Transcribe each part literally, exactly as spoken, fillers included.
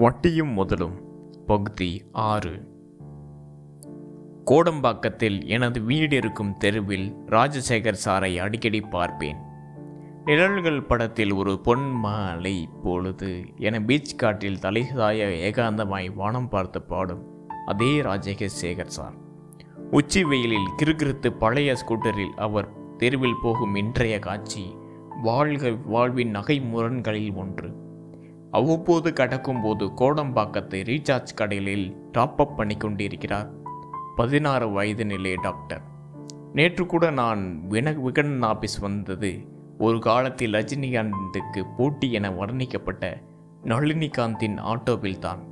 வட்டியும் முதலும் பகுதி ஆறு. கோடம்பாக்கத்தில் எனது வீடு இருக்கும் தெருவில் ராஜசேகர் சாரை அடிக்கடி பார்ப்பேன். நிழல்கள் படத்தில் ஒரு பொன் மாலை பொழுது என பீச் காட்டில் தலைசாய ஏகாந்தமாய் வானம் பார்த்து பாடும் அதே ராஜசேகர் சார். உச்சி வெயிலில் கிறுகிறுத்து பழைய ஸ்கூட்டரில் அவர் தெருவில் போகும் இன்றைய காட்சி வாழ்க வாழ்வின் நகை முரண்களில் ஒன்று. அவ்வப்போது கடக்கும் போது கோடம்பாக்கத்தை ரீசார்ஜ் கடையில் டாப் அப் பண்ணி கொண்டிருக்கிறார் பதினாறு வயது நிலை டாக்டர். நேற்று கூட நான் வின விகடன் ஆபீஸ் வந்தது ஒரு காலத்தில் ரஜினிகாந்துக்கு போட்டி என வர்ணிக்கப்பட்ட நளினிகாந்தின் ஆட்டோவில் தான்.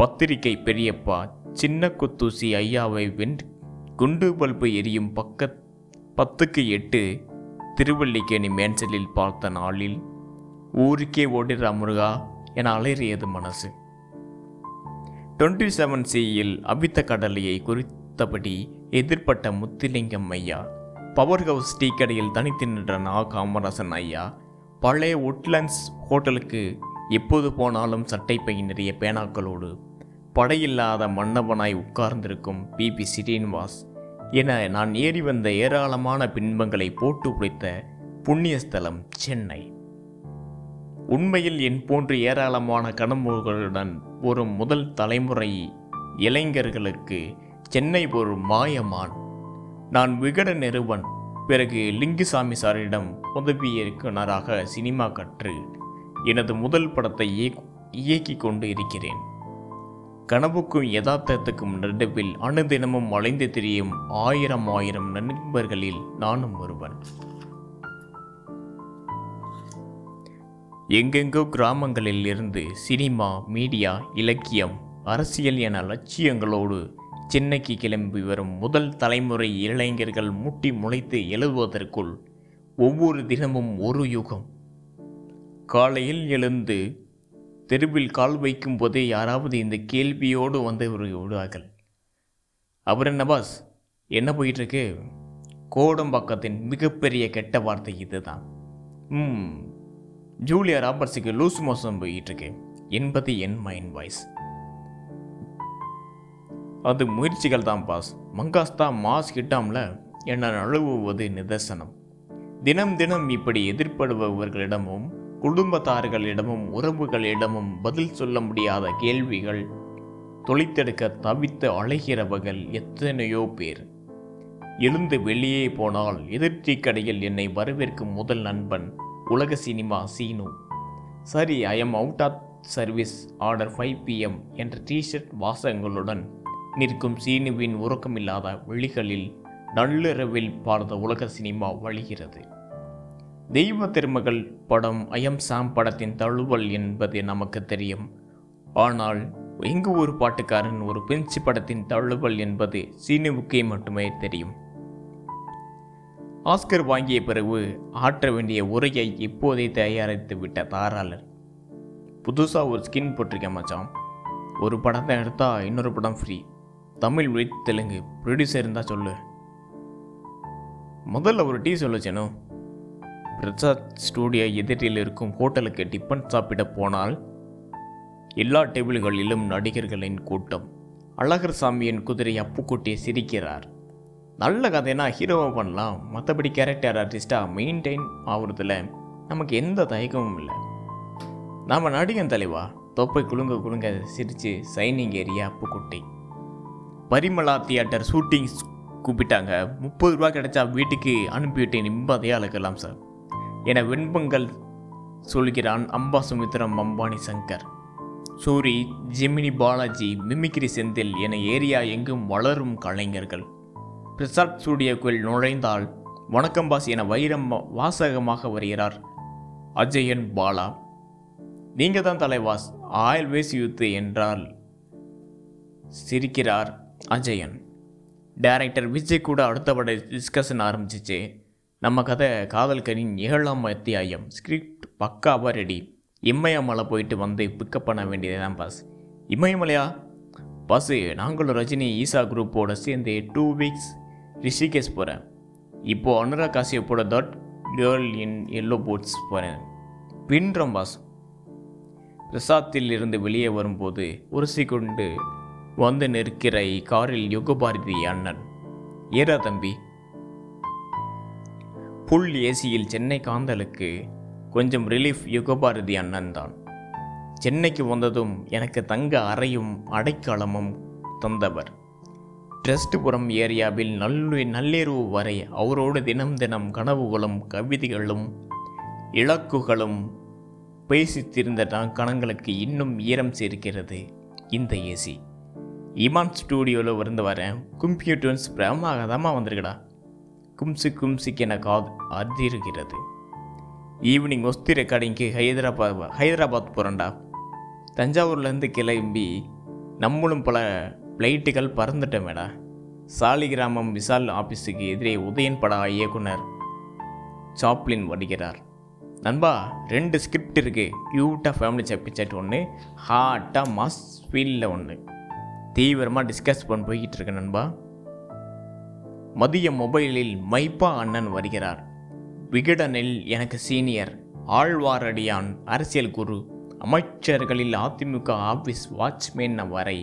பத்திரிகை பெரியப்பா சின்ன குத்தூசி ஐயாவை வென் குண்டு பல்பு எரியும் பக்க பத்துக்கு எட்டு திருவல்லிக்கேணி மேன்சலில் பார்த்த நாளில் ஊருக்கே ஓடிற முருகா என அலறியது மனசு. டுவெண்ட்டி செவன் சியில் அபித்த கடலையை குறித்தபடி எதிர்பட்ட முத்திலிங்கம் ஐயா, பவர் ஹவுஸ் டீ கடையில் தனித்து நின்ற நா காமராசன் ஐயா, பழைய ஒட்லண்ட்ஸ் ஹோட்டலுக்கு எப்போது போனாலும் சட்டைப்பை நிறைய பேனாக்களோடு படையில்லாத மன்னவனாய் உட்கார்ந்திருக்கும் பி பி ஸ்ரீனிவாஸ் என நான் ஏறி வந்த ஏராளமான பின்பங்களை போட்டு உடைத்த புண்ணியஸ்தலம் சென்னை. உண்மையில் என் போன்று ஏராளமான கனவுகளுடன் ஒரு முதல் தலைமுறை இளைஞர்களுக்கு சென்னை ஒரு மாயமான். நான் விகடன் நிறுவன், பிறகு லிங்குசாமி சாரிடம் உதவி இயக்குனராக சினிமா கற்று எனது முதல் படத்தை இயக்கி கொண்டு இருக்கிறேன். கனவுக்கும் யதார்த்தத்துக்கும் நடுவில் அணுதினமும் அலைந்து திரியும் ஆயிரம் ஆயிரம் நண்பர்களில் நானும் ஒருவன். எங்கெங்கோ கிராமங்களில் இருந்து சினிமா, மீடியா, இலக்கியம், அரசியல் என லட்சியங்களோடு சென்னைக்கு கிளம்பி வரும் முதல் தலைமுறை இளைஞர்கள் முட்டி முளைத்து எழுவதற்குள் ஒவ்வொரு தினமும் ஒரு யுகம். காலையில் எழுந்து தெருவில் கால் வைக்கும் போதே யாராவது இந்த கேள்வியோடு வந்து விடுவார்கள், அவர் என்ன பாஸ் என்ன போயிட்டுருக்கு? கோடம்பாக்கத்தின் மிகப்பெரிய கெட்ட வார்த்தை இதுதான். ம் ஜூலியா ராபர்ட்ஸுக்கு லூஸ் மோசம் போயிட்டுருக்கு என்பது என் மைண்ட் வாய்ஸ். அது முயற்சிகள் தான் பாஸ், மங்காஸ்தா மாஸ் கிட்டாமில் என்ன நழுவுவது நிதர்சனம். தினம் தினம் இப்படி எதிர்படுபவர்களிடமும் குடும்பத்தார்களிடமும் உறவுகளிடமும் பதில் சொல்ல முடியாத கேள்விகள் தொலைத்தெடுக்க தவித்து அழைகிறவர்கள் எத்தனையோ பேர். எழுந்து வெளியே போனால் எதிர்த்தி கடையில் என்னை வரவேற்கும் முதல் நண்பன் உலக சினிமா சீனு. சரி, I am out of service order five PM என்ற டிஷர்ட் வாசகங்களுடன் நிற்கும் சீனுவின் உறக்கமில்லாத விழிகளில் நள்ளிரவில் பார்த்த உலக சினிமா வழிகிறது. தெய்வத்திருமகள் படம், ஐ எம் சாம் படத்தின் தழுவல் என்பது நமக்கு தெரியும். ஆனால் எங்கு ஒரு பாட்டுக்காரன் ஒரு பிஞ்சு படத்தின் தழுவல் என்பது சீனுவுக்கே மட்டுமே தெரியும். ஆஸ்கர் வாங்கிய பிறகு ஆற்ற வேண்டிய உரையை இப்போதே தயாரித்து விட்ட தாராளர். புதுசாக ஒரு ஸ்கின் போட்டிருக்க மச்சான், ஒரு படத்தை எடுத்தால் இன்னொரு படம் free, Tamil with Telugu, producer இருந்தால் சொல்லு. முதல்ல ஒரு டீ சொல்லுச்சேனோ. பிரசாத் ஸ்டூடியோ எதிரில் இருக்கும் ஹோட்டலுக்கு டிஃபன் சாப்பிட போனால் எல்லா டேபிள்களிலும் நடிகர்களின் கூட்டம். அழகர்சாமியின் குதிரை அப்புக்குட்டி சிரிக்கிறார். நல்ல கதைனா ஹீரோவை பண்ணலாம், மற்றபடி கேரக்டர் ஆர்டிஸ்ட்டாக மெயின்டைன் ஆகுறதுல நமக்கு எந்த தயக்கமும் இல்லை. நாம் நடிகன் தலைவா தொப்பை குலுங்க குலுங்க சிரித்து shining area Appukutty. Parimala theatre shooting கூப்பிட்டாங்க, முப்பது ரூபா கிடைச்சா வீட்டுக்கு அனுப்பிவிட்டு நிம்மதியாக அழைக்கலாம் சார் என வெண்பொங்கல் சொல்கிறான் அம்பா, சுமித்ரா, மம்பானி, சங்கர், சூரி, ஜெமினி, பாலாஜி, மிமிக்ரி, செந்தில் என ஏரியா எங்கும் வளரும் கலைஞர்கள். பிரசாத் ஸ்டூடியோக்குள் நுழைந்தால் வணக்கம் பாஸ் என வைரம் வாசகமாக வருகிறார் அஜயன் பாலா. நீங்கள் தான் தலைவாஸ், ஆயில்வேஸ் யூத்து என்றால் சிரிக்கிறார் அஜயன். டைரக்டர் விஜய் கூட அடுத்தபட டிஸ்கஷன் ஆரம்பிச்சிச்சு. நம்ம கதை காதல்கரின் ஏழாம் அத்தியாயம், ஸ்கிரிப்ட் பக்காவாக ரெடி, இமயமலை போயிட்டு வந்து பிக்கப் பண்ண வேண்டியதுதான் பாஸ். இமயமலையா பாஸ்? நாங்களும் ரஜினி ஈசா குரூப்போடு சேர்ந்து டூ வீக்ஸ் ரிஷிகேஷ் போகிறேன். இப்போது அனுராக் காசியப்போட that girl in yellow boots போகிறேன். பின்றம் பாஸ். ரிசாத்தில் இருந்து வெளியே வரும்போது உரசி கொண்டு வந்து நிற்கிற காரில் யுகபாரதி அண்ணன், ஏறா தம்பி. புல் ஏசியில் சென்னை காந்தலுக்கு கொஞ்சம் ரிலீஃப் யுகபாரதி அண்ணன் தான். சென்னைக்கு வந்ததும் எனக்கு தங்க அறையும் அடைக்கலமும் தந்தவர். டிரஸ்ட்புரம் ஏரியாவில் நல்ல நள்ளிரவு வரை அவரோடு தினம் தினம் கனவுகளும் கவிதைகளும் இலக்குகளும் பேசித்திருந்த நான் கணங்களுக்கு இன்னும் ஈரம் சேர்க்கிறது இந்த ஏசி. இமான் ஸ்டூடியோவில் இருந்து வரேன், கம்ப்யூட்டர்ஸ் பிரமாகதமாக வந்திருக்கடா, கும்சி கும்சிக்கு என காது அதிருகிறது. ஈவினிங் ஒஸ்தி ரெக்கார்டிங்க்கு ஹைதராபாத் ஹைதராபாத் போகிறேன்டா. தஞ்சாவூர்லேருந்து கிளம்பி நம்மளும் பல ஃப்ளைட்டுகள் பறந்துட்டோமேடா. சாலிகிராமம் விசால் ஆஃபீஸுக்கு எதிரே உதயன் பட இயக்குனர் சாப்ளின் வருகிறார். நண்பா, ரெண்டு ஸ்கிரிப்ட் இருக்குது, க்யூட்டாக ஃபேமிலி செப்பிச்சட் ஒன்று, ஹாட்டாக மாஸ் ஃபீல்டில் ஒன்று, தீவிரமாக டிஸ்கஸ் பண்ணி போய்கிட்டு இருக்கு நண்பா. மதிய மொபைலில் மைப்பா அண்ணன் வருகிறார். விகடனில் எனக்கு சீனியர், ஆழ்வாரடியான் அரசியல் குரு, அமைச்சர்களில் அதிமுக ஆஃபீஸ் வாட்ச்மேன் வரை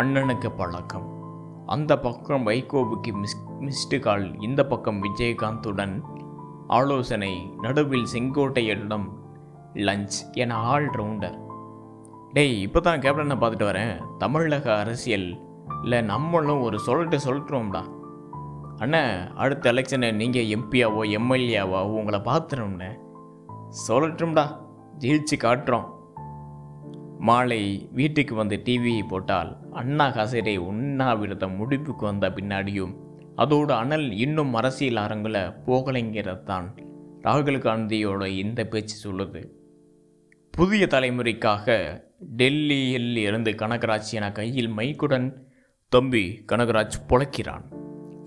அண்ணனுக்கு பழக்கம். அந்த பக்கம் வைகோவுக்கு மிஸ் மிஸ்டு கால், இந்த பக்கம் விஜயகாந்துடன் ஆலோசனை, நடுவில் செங்கோட்டையிடம் லஞ்ச் என ஆல்ரவுண்டர். டேய், இப்போ தான் கேப்டனை பார்த்துட்டு வரேன், தமிழக அரசியலில் நம்மளும் ஒரு சொல்லிட்டு சொல்லிட்டுருவோம்டா அண்ணே, அடுத்த எலெக்ஷனை நீங்கள் எம்பியாவோ எம்எல்ஏவோ உங்களை பார்த்துரும்ண்ணே, சொல்லட்டும்டா, ஜெயிச்சு காட்டுறோம். மாலை வீட்டுக்கு வந்து டிவியை போட்டால் அண்ணா ஹசரே உண்ணாவிரத முடிவுக்கு வந்த பின்னாடியும் அதோடு அனல் இன்னும் அரசியல் அரங்கில் போகலைங்கிறது தான் ராகுல் காந்தியோட இந்த பேச்சு சொல்லுது. புதிய தலைமுறைக்காக டெல்லியில் இருந்து கனகராஜ் என கையில் மைக்குடன் தம்பி கனகராஜ் பொழைக்கிறான்.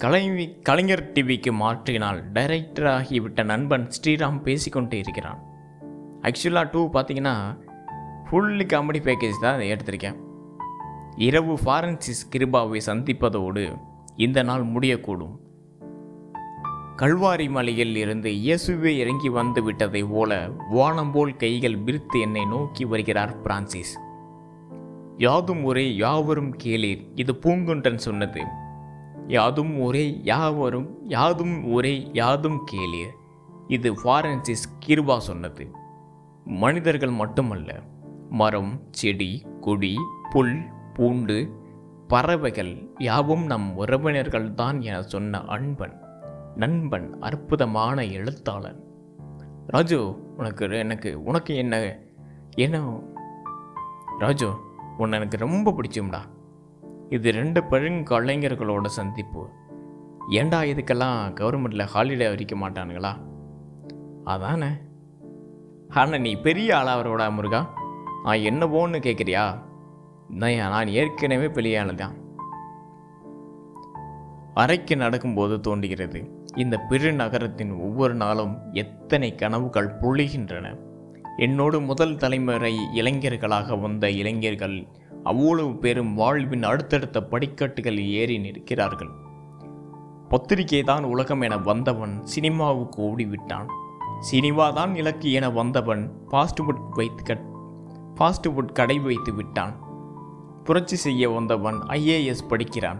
கலைஞ கலைஞர் டிவிக்கு மாற்றினால் டைரக்டராகிவிட்ட நண்பன் ஸ்ரீராம் பேசிக்கொண்டே இருக்கிறான். ஆக்சுவலாக டூ பார்த்தீங்கன்னா ஃபுல்லி காமெடி பேக்கேஜ் தான் எடுத்திருக்கேன். இரவு ஃபாரன்சிஸ் கிருபாவை சந்திப்பதோடு இந்த நாள் முடியக்கூடும். கல்வாரி மலையில் இருந்து இயேசுவே இறங்கி வந்து விட்டதை போல வானம்போல் கைகள் விரித்து என்னை நோக்கி வருகிறார் பிரான்சிஸ். யாதும் ஒரே யாவரும் கேளீர், இது பூங்குன்றன் சொன்னது. யாதும் ஒரே யாவரும் யாதும் ஒரே யாதும் கேளீர், இது ஃபாரன்சிஸ் கிருபா சொன்னது. மனிதர்கள் மட்டுமல்ல, மரம், செடி, கொடி, புல், பூண்டு, பறவைகள் யாவும் நம் உறவினர்கள்தான் என சொன்ன அன்பன் நண்பன் அற்புதமான எழுத்தாளன் ராஜு. உனக்கு எனக்கு உனக்கு என்ன என்ன ராஜு, உன்னை எனக்கு ரொம்ப பிடிச்சோம்டா. இது ரெண்டு பெருங்கலைஞர்களோட சந்திப்பு. ஏண்டா இதுக்கெல்லாம் கவர்மெண்ட்டில் ஹாலிடே அறிவிக்க மாட்டானுங்களா? அதானே. ஆனால் நீ பெரிய ஆளாவரோட முருகா, நான் என்னவோன்னு கேட்குறியா? நான் ஏற்கனவே பெரியானதான். அறைக்கு நடக்கும்போது தோன்றுகிறது, இந்த பெருநகரத்தின் ஒவ்வொரு நாளும் எத்தனை கனவுகள் பொழிகின்றன. என்னோடு முதல் தலைமுறை இளைஞர்களாக வந்த இளைஞர்கள் அவ்வளவு பேரும் வாழ்வின் அடுத்தடுத்த படிக்கட்டுகளில் ஏறி நிற்கிறார்கள். பத்திரிகை தான் உலகம் என வந்தவன் சினிமாவுக்கு ஓடிவிட்டான். சினிமா தான் இலக்கு என வந்தவன் பாஸ்ட் ஃபுட் வைத்து கட் ஃபாஸ்ட் ஃபுட் கடை வைத்து விட்டான். புரட்சி செய்ய வந்தவன் ஐ ஏ எஸ் படிக்கிறான்.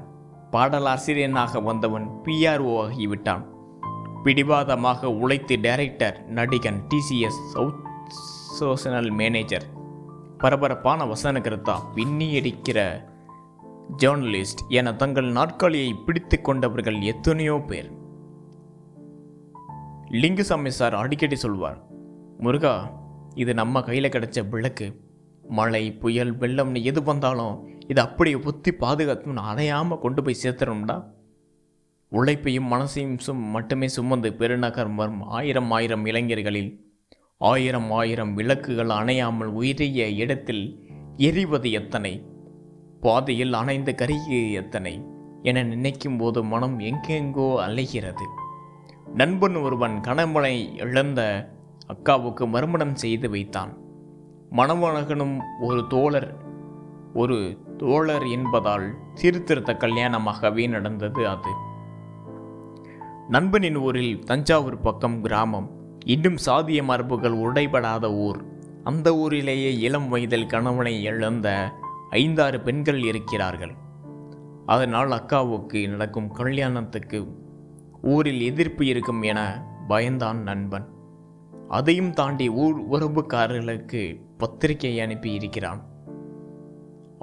பாடலாசிரியனாக வந்தவன் பி ஆர் ஓ ஆகிவிட்டான். பிடிவாதமாக உழைத்து டைரக்டர், நடிகன், டி சி எஸ், சவுத் சோஷனல் மேனேஜர், பரபரப்பான வசனகர்த்தா, பின்னியடிக்கிற ஜேர்னலிஸ்ட் என தங்கள் நாற்காலியை பிடித்து கொண்டவர்கள் எத்தனையோ பேர். லிங்குசாமி சார் அடிக்கடி சொல்வார், முருகா, இது நம்ம கையில் கிடைச்ச விளக்கு. மழை, புயல், வெள்ளம்னு எது வந்தாலும் இது அப்படியே ஒத்தி பாதுகாத்துன்னு அணையாமல் கொண்டு போய் சேர்த்துறோம்டா. உழைப்பையும் மனசையும் சும் மட்டுமே சுமந்து பெருநகர் வரும் ஆயிரம் ஆயிரம் இளைஞர்களில் ஆயிரம் ஆயிரம் விளக்குகள் அணையாமல் உயரிய இடத்தில் எரிவது எத்தனை, பாதையில் அணைந்து கருகிய எத்தனை என நினைக்கும் போது மனம் எங்கெங்கோ அலைகிறது. நண்பன் ஒருவன் கனமழை இழந்த அக்காவுக்கு மறுமணம் செய்து வைத்தான். மணமகனும் ஒரு தோழர் ஒரு தோழர் என்பதால் சீர்திருத்த கல்யாணமாகவே நடந்தது அது. நண்பனின் ஊரில் தஞ்சாவூர் பக்கம் கிராமம், இன்னும் சாதிய மரபுகள் உடைபடாத ஊர். அந்த ஊரிலேயே இளம் வயதில் கணவனை இழந்த ஐந்தாறு பெண்கள் இருக்கிறார்கள். அதனால் அக்காவுக்கு நடக்கும் கல்யாணத்துக்கு ஊரில் எதிர்ப்பு இருக்கும் என பயந்தான் நண்பன். அதையும் தாண்டி ஊர் உறவுக்காரர்களுக்கு பத்திரிகை அனுப்பி இருக்கிறான்.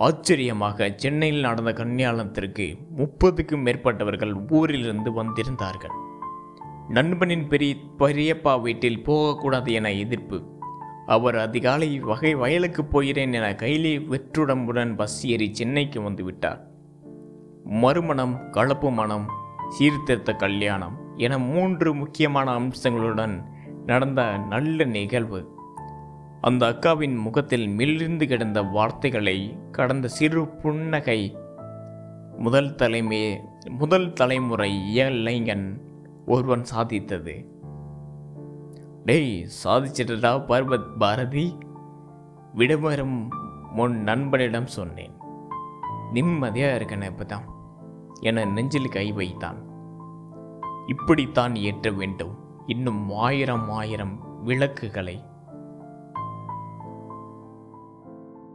ஆச்சரியமாக சென்னையில் நடந்த கல்யாணத்திற்கு முப்பதுக்கும் மேற்பட்டவர்கள் ஊரிலிருந்து வந்திருந்தார்கள். நண்பனின் பெரிய பெரியப்பா வீட்டில் போகக்கூடாது என எதிர்ப்பு. அவர் அதிகாலை வகை வயலுக்கு போகிறேன் என கையிலே வெற்றுடம்புடன் பஸ் ஏறி சென்னைக்கு வந்துவிட்டார். மறுமணம், கலப்பு மனம், சீர்திருத்த கல்யாணம் என மூன்று முக்கியமான அம்சங்களுடன் நடந்த நல்ல நிகழ்வு. அந்த அக்காவின் முகத்தில் மிளிர்ந்து கிடந்த வார்த்தைகளை கடந்த சிறு புன்னகை முதல் தலைமை முதல் தலைமுறை இளைஞன் ஒருவன் சாதித்தது. டேய், சாதிச்சிட்டா பர்வத் பாரதி, விடுவரும் முன் நண்பனிடம் சொன்னேன். நிம்மதியாக இருக்கணும் இப்போதான் என நெஞ்சில் கை வைத்தான். இப்படித்தான் ஏற்ற வேண்டும் இன்னும் ஆயிரம் ஆயிரம் விளக்குகளை.